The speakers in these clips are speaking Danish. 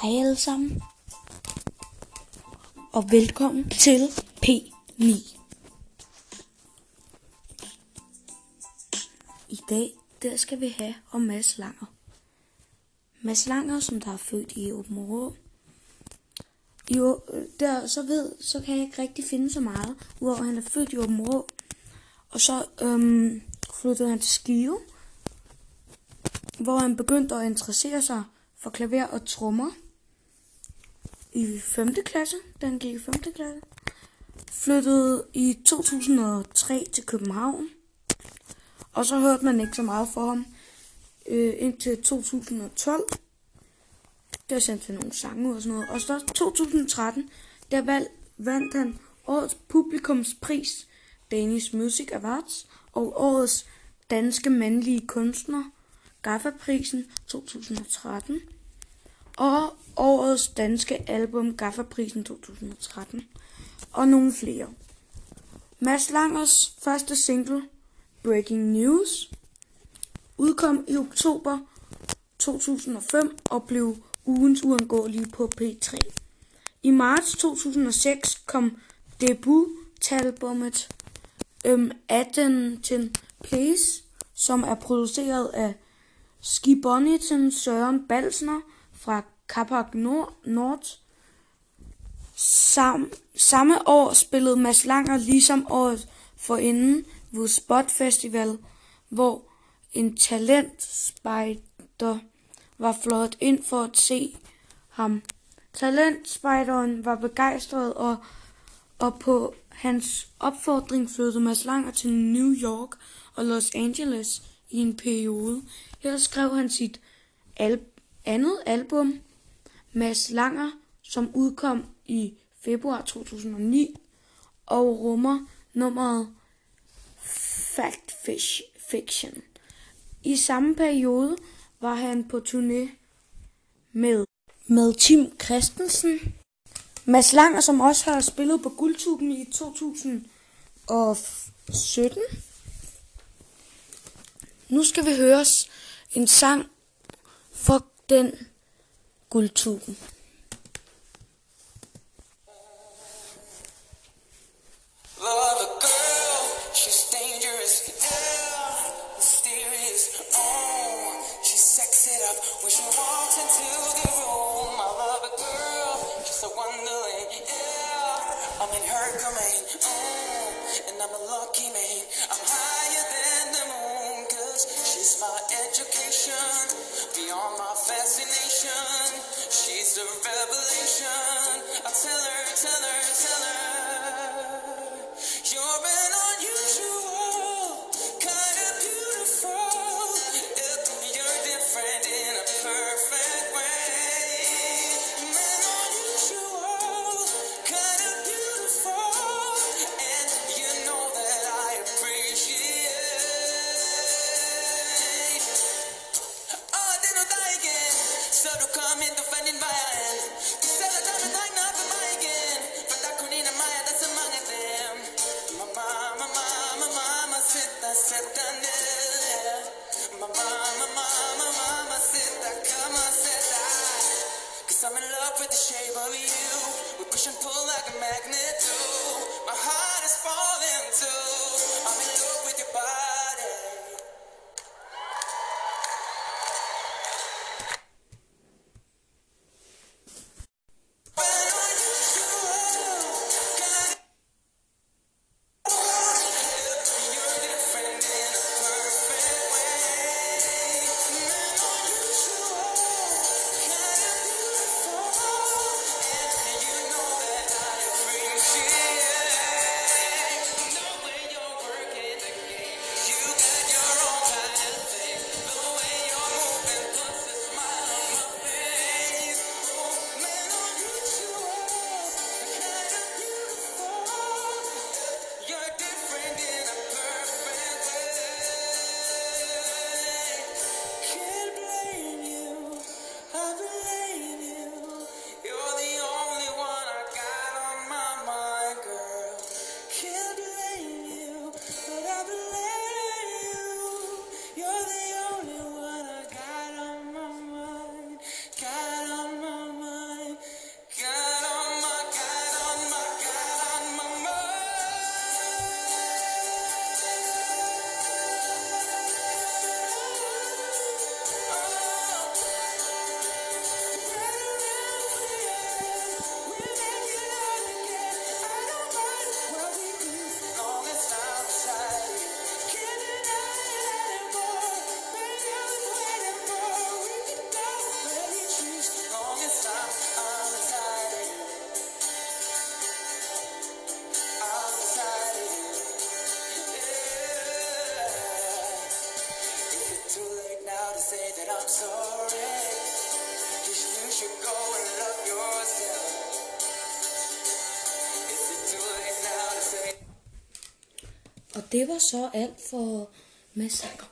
Hej alle sammen, og velkommen til P9. I dag, der skal vi have om Mads Langer. Mads Langer, som der er født i Åbenrå. Så kan jeg ikke rigtig finde så meget, udover han er født i Åbenrå. Og så flyttede han til Skive, hvor han begyndte at interessere sig for klaver og trommer. I 5. klasse, da han gik i 5. klasse, flyttede i 2003 til København, og så hørte man ikke så meget for ham indtil 2012. Der sendte vi nogle sange og sådan noget, og så 2013, der vandt han årets publikumspris, Danish Music Awards, og årets danske mandlige kunstner, Gaffa-prisen 2013, og årets danske album Gaffa-prisen 2013, og nogle flere. Mads Langers første single, Breaking News, udkom i oktober 2005 og blev ugens uundgåelige på P3. I marts 2006 kom debutalbummet Attention, Please!, som er produceret af Søren Balsner fra Kapak Nord. Samme år spillede Mads Langer ligesom året forinden ved Spot Festival, hvor en talentspejder var fløjet ind for at se ham. Talentspejderen var begejstret, og på hans opfordring flyttede Mads Langer til New York og Los Angeles i en periode. Her skrev han sit andet album, Mads Langer, som udkom i februar 2009 og rummer nummeret Fact Fish Fiction. I samme periode var han på turné med Tim Christensen. Mads Langer, som også har spillet på Guldtasken i 2017. Nu skal vi høre en sang for den Guldtasken. det var så alt for Mads Langer.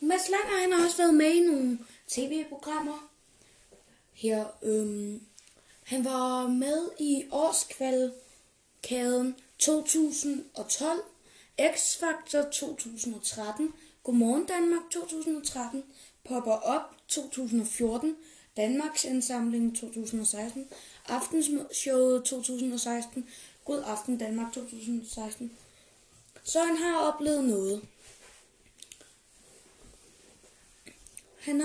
Mads Langer, han har også været med i nogle tv-programmer. Her, han var med i Årskavalkaden 2012, X Factor 2013, Godmorgen Danmark 2013, Popper Op 2014, Danmarksindsamling 2016, Aftensshowet 2016, God Aften Danmark 2016. Så han har oplevet noget. Han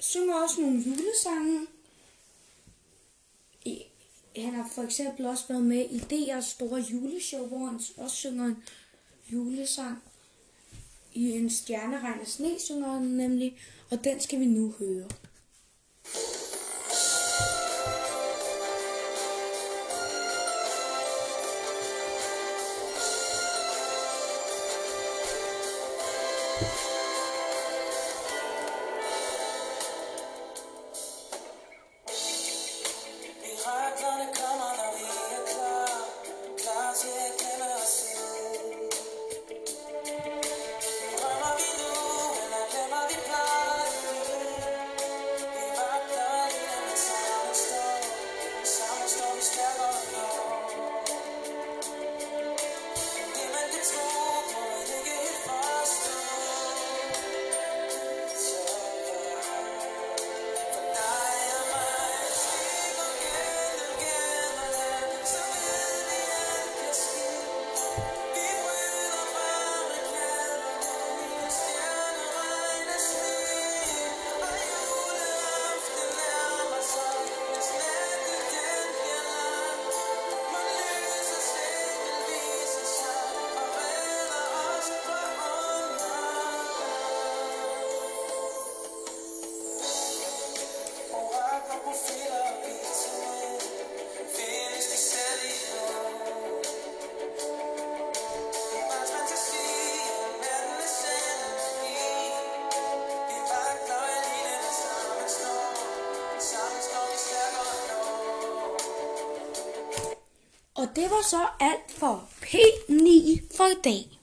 synger også nogle julesange. Han har for eksempel også været med i DR's store juleshow, hvor han også synger en julesang. I en stjerneregn af sne synger han nemlig, og den skal vi nu høre. Og det var så alt for P9 for i dag.